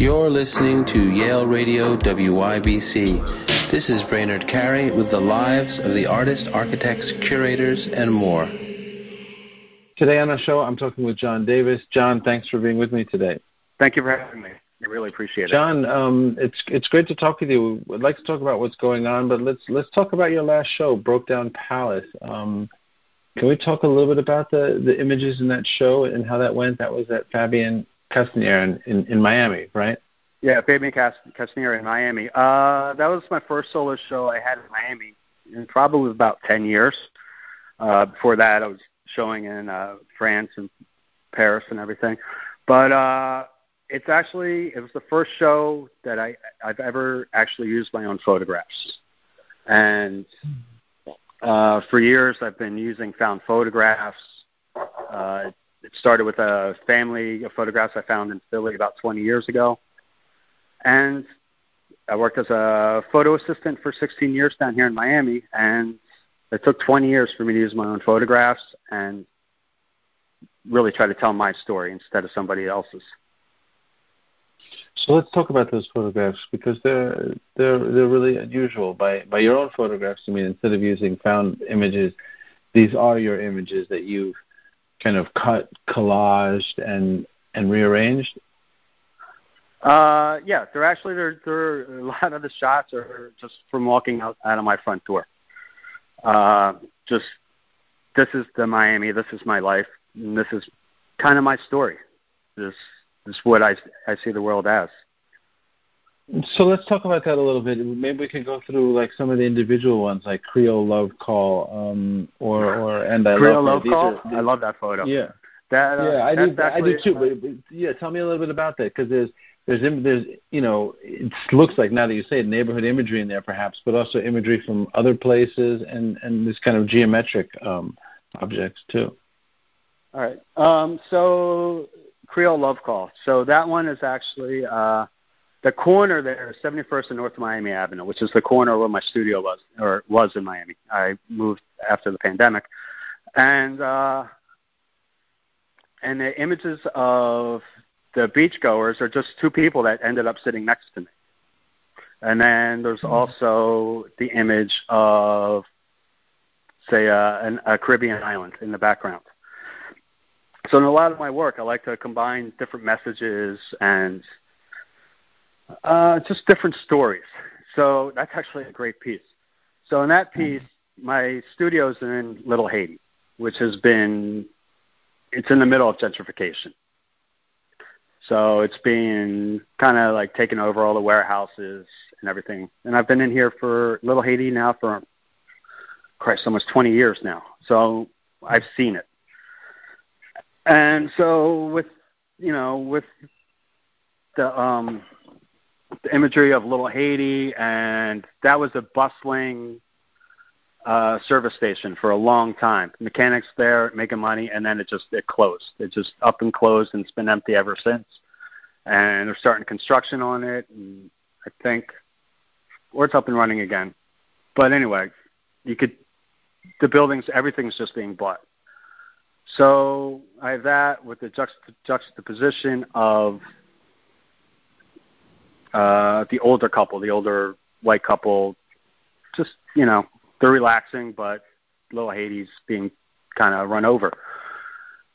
You're listening to Yale Radio WYBC. This is Brainerd Carey with the lives of the artists, architects, curators, and more. Today on our show, I'm talking with John Davis. John, thanks for being with me today. Thank you for having me. I really appreciate it. John, it's great to talk with you. I'd like to talk about what's going on, but let's talk about your last show, Broke Down Palace. Can we talk a little bit about the images in that show and how that went? That was at Fabien Castanier in Miami, right? Yeah, Fabien Castanier in Miami. That was my first solo show I had in Miami in probably about 10 years. Before that, I was showing in France and Paris and everything. But it was the first show that I've ever actually used my own photographs. And for years, I've been using found photographs. It started with a family of photographs I found in Philly about 20 years ago. And I worked as a photo assistant for 16 years down here in Miami, and it took 20 years for me to use my own photographs and really try to tell my story instead of somebody else's. So let's talk about those photographs, because they're really unusual. By your own photographs, I mean, instead of using found images, these are your images that you've kind of cut, collaged, and rearranged? Yeah, they're a lot of the shots are just from walking out of my front door. This is the Miami, this is my life, and this is kind of my story. This is what I see the world as. So let's talk about that a little bit. Maybe we can go through like some of the individual ones, like Creole Love Call, and I Creole Love Call. I love that photo. Yeah, I do too. But yeah, tell me a little bit about that, because there's you know, it looks like, now that you say it, neighborhood imagery in there perhaps, but also imagery from other places and this kind of geometric objects too. All right. So Creole Love Call. So that one is actually. The corner there, 71st and North Miami Avenue, which is the corner where my studio was in Miami. I moved after the pandemic. And the images of the beachgoers are just two people that ended up sitting next to me. And then there's also the image of, say, a Caribbean island in the background. So in a lot of my work, I like to combine different messages and just different stories. So that's actually a great piece. So in that piece, my studio's in Little Haiti, which has been, it's in the middle of gentrification. So it's been kind of like taking over all the warehouses and everything. And I've been in here for Little Haiti now for, almost 20 years now. So I've seen it. And so with the the imagery of Little Haiti, and that was a bustling service station for a long time. Mechanics there making money, and then it closed. It just up and closed, and it's been empty ever since. And they're starting construction on it, and I think, or it's up and running again. But anyway, the buildings, everything's just being bought. So I have that with the juxtaposition of the older white couple, just, they're relaxing, but Little Haiti's being kind of run over.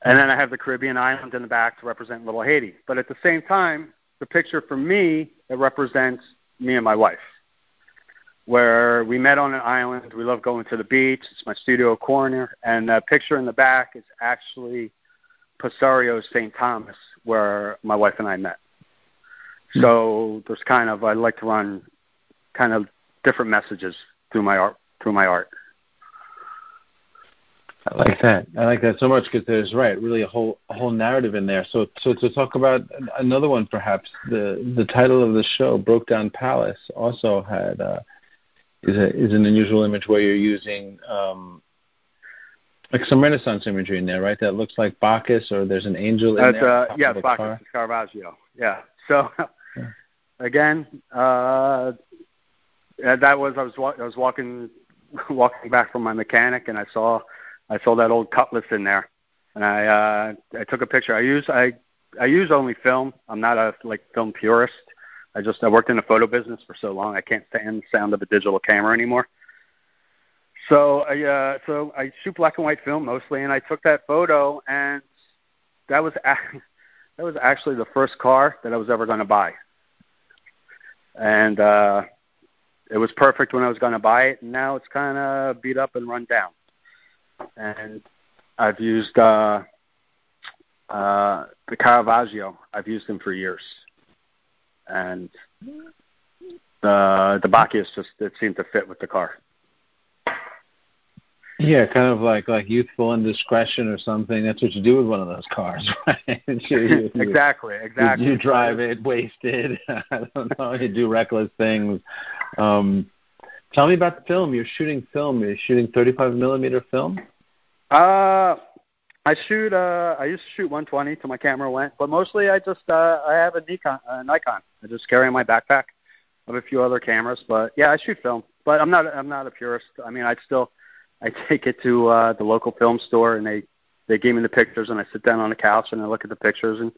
And then I have the Caribbean island in the back to represent Little Haiti. But at the same time, the picture for me, it represents me and my wife, where we met on an island. We love going to the beach. It's my studio corner. And the picture in the back is actually Pasario St. Thomas, where my wife and I met. So there's I like to run kind of different messages through my art. I like that. I like that so much, because there's really a whole narrative in there. So to talk about another one, perhaps the title of the show, Broke Down Palace, also had is an unusual image where you're using like some Renaissance imagery in there, right? That looks like Bacchus, or there's an angel in there. Yeah, Bacchus, Caravaggio. Yeah. So, again, I was walking back from my mechanic, and I saw that old cutlass in there, and I took a picture. I I use only film. I'm not a film purist. I worked in the photo business for so long. I can't stand the sound of a digital camera anymore. So I shoot black and white film mostly, and I took that photo, and that was actually the first car that I was ever going to buy. And it was perfect when I was going to buy it, and now it's kind of beat up and run down. And I've used the Caravaggio. I've used him for years. And the Bacchius it seemed to fit with the car. Yeah, kind of like youthful indiscretion or something. That's what you do with one of those cars, right? Exactly. You drive it wasted. I don't know. You do reckless things. Tell me about the film. You're shooting film. You're shooting 35mm film? I used to shoot 120 till my camera went, but mostly I have a Nikon. I just carry in my backpack. I have a few other cameras, but yeah, I shoot film. But I'm not a purist. I mean, I take it to the local film store, and they give me the pictures, and I sit down on the couch and I look at the pictures, and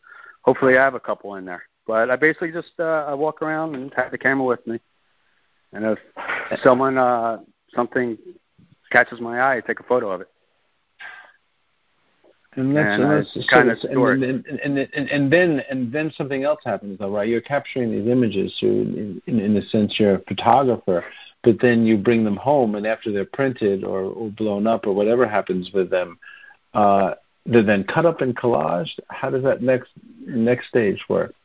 hopefully I have a couple in there. But I basically just I walk around and have the camera with me, and if someone something catches my eye, I take a photo of it. And then something else happens, though, right? You're capturing these images. In a sense, you're a photographer, but then you bring them home, and after they're printed or blown up or whatever happens with them, they're then cut up and collaged. How does that next stage work?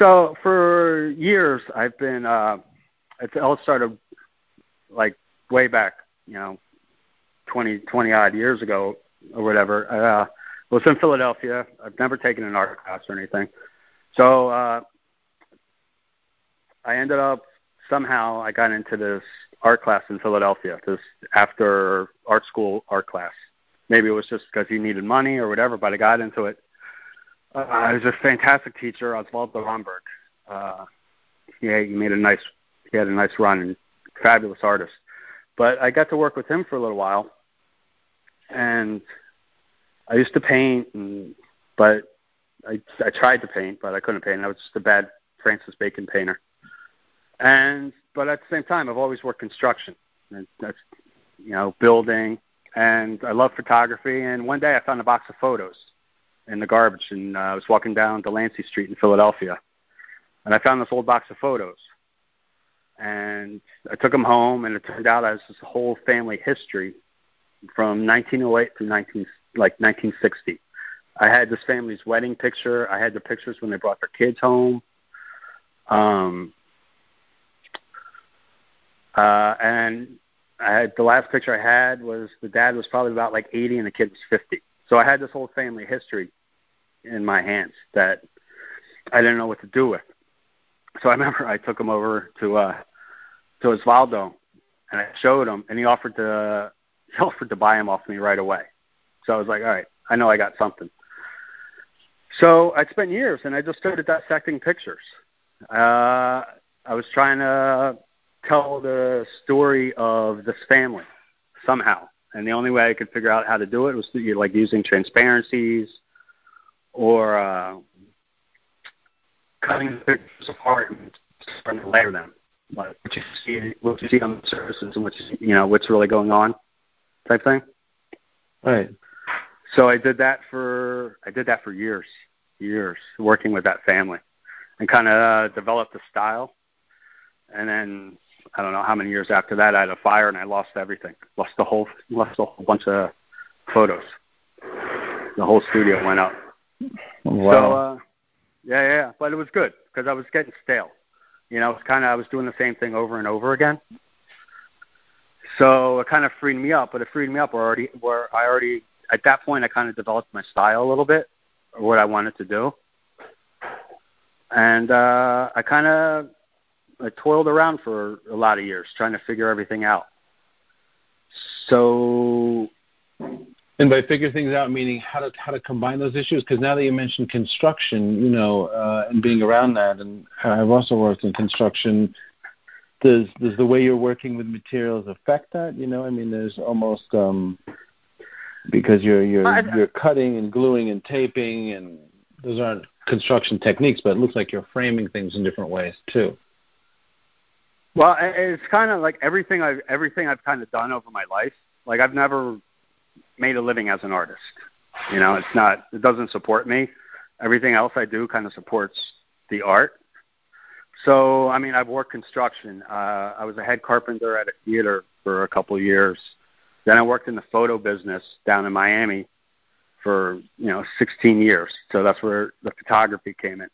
So for years, I've been. It all started way back, 20 odd years ago. Or whatever. I was in Philadelphia. I've never taken an art class or anything. So I ended up somehow I got into this art class in Philadelphia, this after art school art class. Maybe it was just because he needed money or whatever, but I got into it. It was a fantastic teacher, Oswald de Romberg. He had a nice run and fabulous artist. But I got to work with him for a little while. And I used to paint, but I tried to paint, but I couldn't paint. I was just a bad Francis Bacon painter. But at the same time, I've always worked construction. And that's, building. And I love photography. And one day I found a box of photos in the garbage. And I was walking down Delancey Street in Philadelphia. And I found this old box of photos. And I took them home. And it turned out I was this whole family history from 1908 to 1960. I had this family's wedding picture. I had the pictures when they brought their kids home. And the last picture I had was the dad was probably about 80 and the kid was 50. So I had this whole family history in my hands that I didn't know what to do with. So I remember I took him over to Osvaldo and I showed him, and he offered to buy him off me right away. So I was like, all right, I know I got something. So I spent years, and I just started dissecting pictures. I was trying to tell the story of this family somehow. And the only way I could figure out how to do it was through, using transparencies or cutting the pictures apart and trying to layer them. Like what you see on the surfaces and what's really going on. Type thing, right? So I did that for years, working with that family, and kind of developed a style. And then I don't know how many years after that, I had a fire and I lost everything, lost a whole bunch of photos. The whole studio went up. Wow. So yeah, but it was good because I was getting stale. I was doing the same thing over and over again. So it kind of freed me up, but it freed me up where I already at that point I kind of developed my style a little bit, or what I wanted to do. And I toiled around for a lot of years trying to figure everything out. So, and by figure things out, meaning how to combine those issues, because now that you mentioned construction, and being around that, and I've also worked in construction. Does the way you're working with materials affect that? There's almost because you're cutting and gluing and taping, and those aren't construction techniques, but it looks like you're framing things in different ways too. Well, it's kind of like everything I've kind of done over my life. Like, I've never made a living as an artist. You know, it doesn't support me. Everything else I do kind of supports the art. So, I mean, I've worked construction. I was a head carpenter at a theater for a couple of years. Then I worked in the photo business down in Miami for, 16 years. So that's where the photography came in.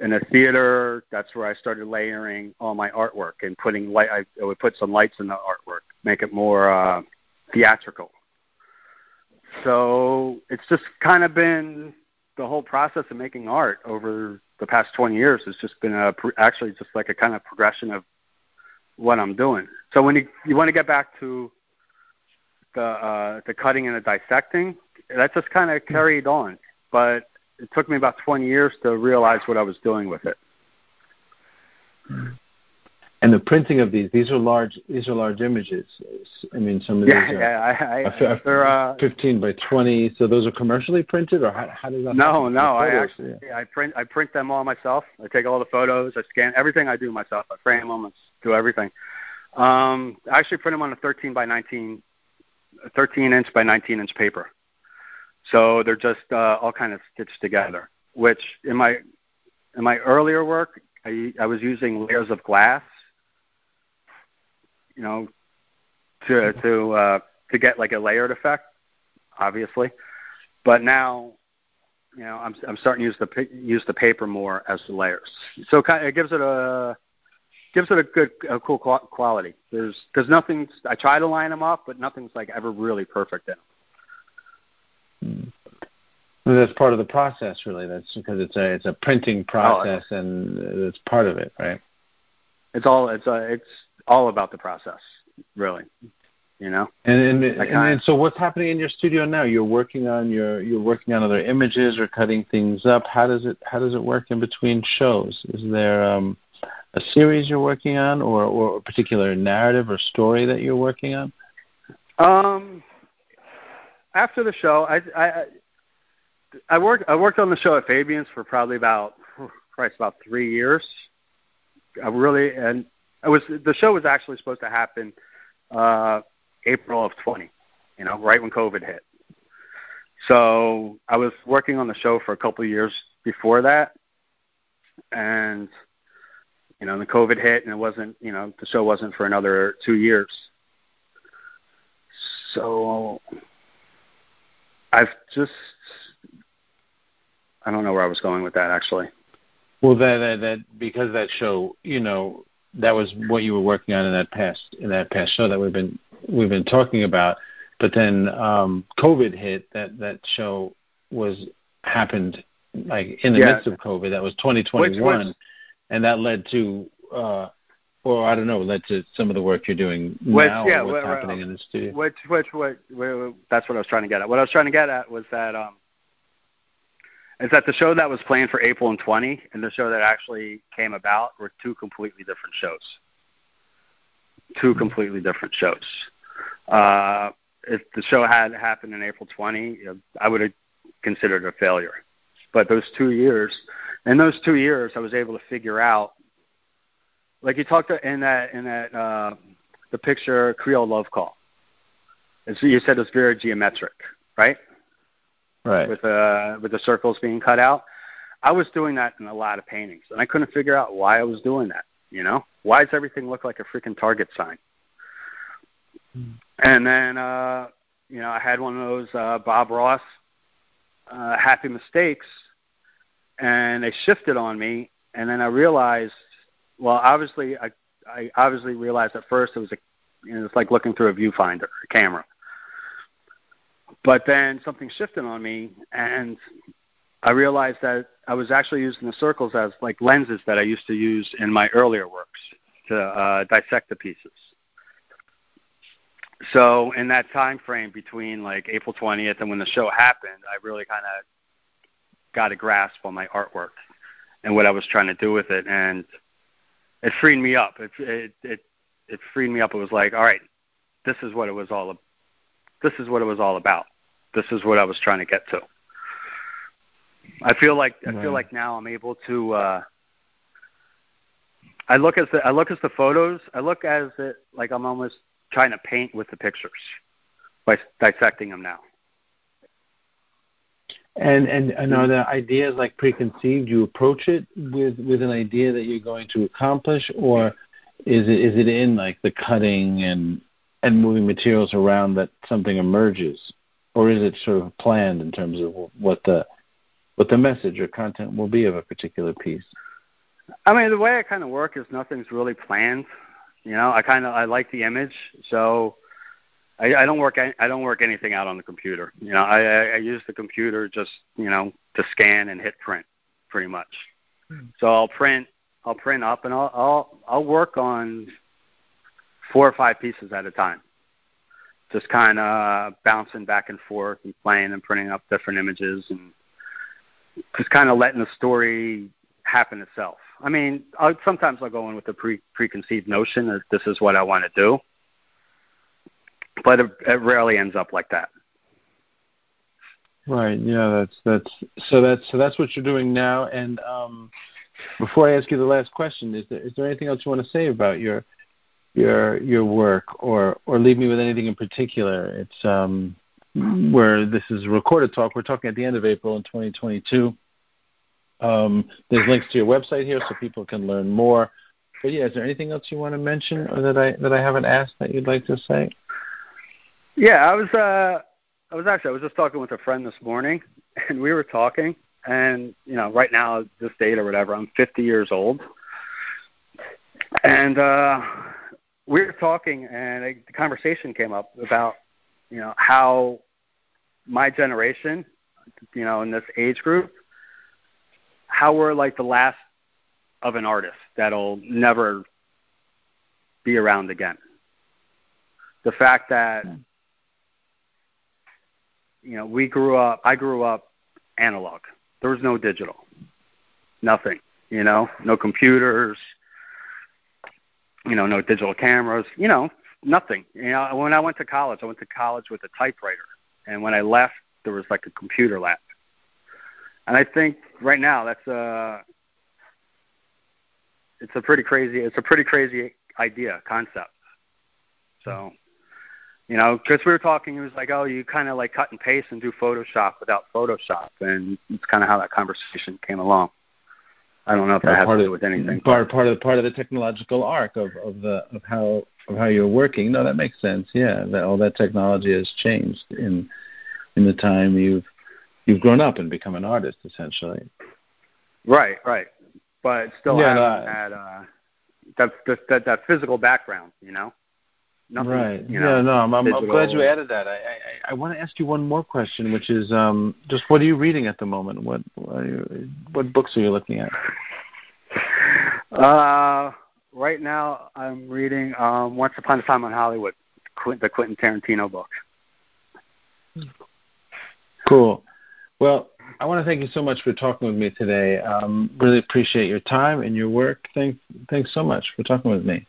In a theater, that's where I started layering all my artwork and putting light. I would put some lights in the artwork, make it more theatrical. So it's just kind of been the whole process of making art over the past 20 years. It's just been actually just like a kind of progression of what I'm doing. So when you want to get back to the cutting and the dissecting, that just kind of carried on. But it took me about 20 years to realize what I was doing with it. And the printing of these are large images. I mean, some of these are 15 by 20. So those are commercially printed, or how does that? No. I print them all myself. I take all the photos. I scan everything. I do myself. I frame them. I do everything. I actually print them on a 13 inch by 19 inch paper. So they're just all kind of stitched together. Which in my earlier work, I was using layers of glass, to get like a layered effect, obviously. But now, I'm starting to use the paper more as the layers. So it gives it a good, a cool quality. There's nothing. I try to line them up, but nothing's like ever really perfect in them. That's part of the process, really. That's because it's a printing process, and it's part of it, right? It's all about the process, really. And so, what's happening in your studio now? You're working on other images or cutting things up. How does it work in between shows? Is there a series you're working on, or a particular narrative or story that you're working on? After the show, I worked on the show at Fabian's for probably about 3 years. The show was actually supposed to happen April of 20, right when COVID hit. So I was working on the show for a couple of years before that, and the COVID hit, and it wasn't the show wasn't for another 2 years. So I've just. I don't know where I was going with that, actually. Well, that because that show, that was what you were working on in that past show that we've been talking about. But then COVID hit. That show happened like in the midst of COVID. That was 2021, and that led to, led to some of the work you're doing now. Yeah, what's happening in the studio? That's what I was trying to get at. What I was trying to get at was that. Is that the show that was planned for April and 20 and the show that actually came about were two completely different shows. If the show had happened in April 20, I would have considered it a failure. But in those two years, I was able to figure out, like you talked in that the picture Creole Love Call. And so you said it's very geometric, right? Right. With the circles being cut out. I was doing that in a lot of paintings, and I couldn't figure out why I was doing that, Why does everything look like a freaking Target sign? And then, I had one of those Bob Ross happy mistakes, and they shifted on me, and then I realized, I realized at first it was it's like looking through a viewfinder, a camera. But then something shifted on me, and I realized that I was actually using the circles as like lenses that I used to use in my earlier works to dissect the pieces. So in that time frame between like April 20th and when the show happened, I really kind of got a grasp on my artwork and what I was trying to do with it, and it freed me up. It freed me up. It was like, all right, this is what it was all about. this is what it was all about. This is what I was trying to get to. I feel like now I'm able to. I look as the photos. I look as it like I'm almost trying to paint with the pictures by dissecting them now. And are the ideas like preconceived? You approach it with an idea that you're going to accomplish, or is it in like the cutting and moving materials around that something emerges, or is it sort of planned in terms of what the message or content will be of a particular piece? I mean, the way I kind of work is nothing's really planned. You know, I like the image, so I don't work anything out on the computer. You know, I use the computer just, you know, to scan and hit print, pretty much. So I'll print up, and I'll work on 4 or 5 pieces at a time, just kind of bouncing back and forth and playing and printing up different images and just kind of letting the story happen itself. I mean, sometimes I'll go in with a preconceived notion that this is what I want to do, but it rarely ends up like that. Right. Yeah. That's what you're doing now. And before I ask you the last question, is there anything else you want to say about your work, or leave me with anything in particular? It's where this is recorded talk. We're talking at the end of April in 2022. There's links to your website here so people can learn more. But yeah, is there anything else you want to mention or that I haven't asked that you'd like to say? Yeah, I was just talking with a friend this morning, and we were talking, and you know, right now this date or whatever, I'm 50 years old, and we were talking, and the conversation came up about, you know, how my generation, you know, in this age group, how we're like the last of an artist that'll never be around again. The fact that, you know, I grew up analog. There was no digital, nothing, you know, no computers, you know, no digital cameras, you know, nothing. You know, when I went to college with a typewriter, and when I left, there was like a computer lab. And I think right now that's a pretty crazy idea, concept. So, you know, because we were talking, it was like, oh, you kind of like cut and paste and do Photoshop without Photoshop, and it's kind of how that conversation came along. I don't know if that has to do with anything. Part of the technological arc of how you're working. No, that makes sense. Yeah, all that technology has changed in the time you've grown up and become an artist, essentially. Right. But still that physical background, you know. Nothing, right. You know, yeah. No. I'm glad you added that. I want to ask you one more question, which is just what are you reading at the moment? What books are you looking at? Right now, I'm reading Once Upon a Time in Hollywood, the Quentin Tarantino book. Cool. Well, I want to thank you so much for talking with me today. Really appreciate your time and your work. Thanks so much for talking with me.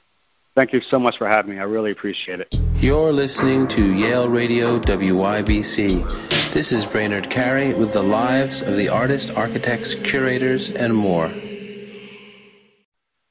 Thank you so much for having me. I really appreciate it. You're listening to Yale Radio WYBC. This is Brainerd Carey with the lives of the artists, architects, curators, and more.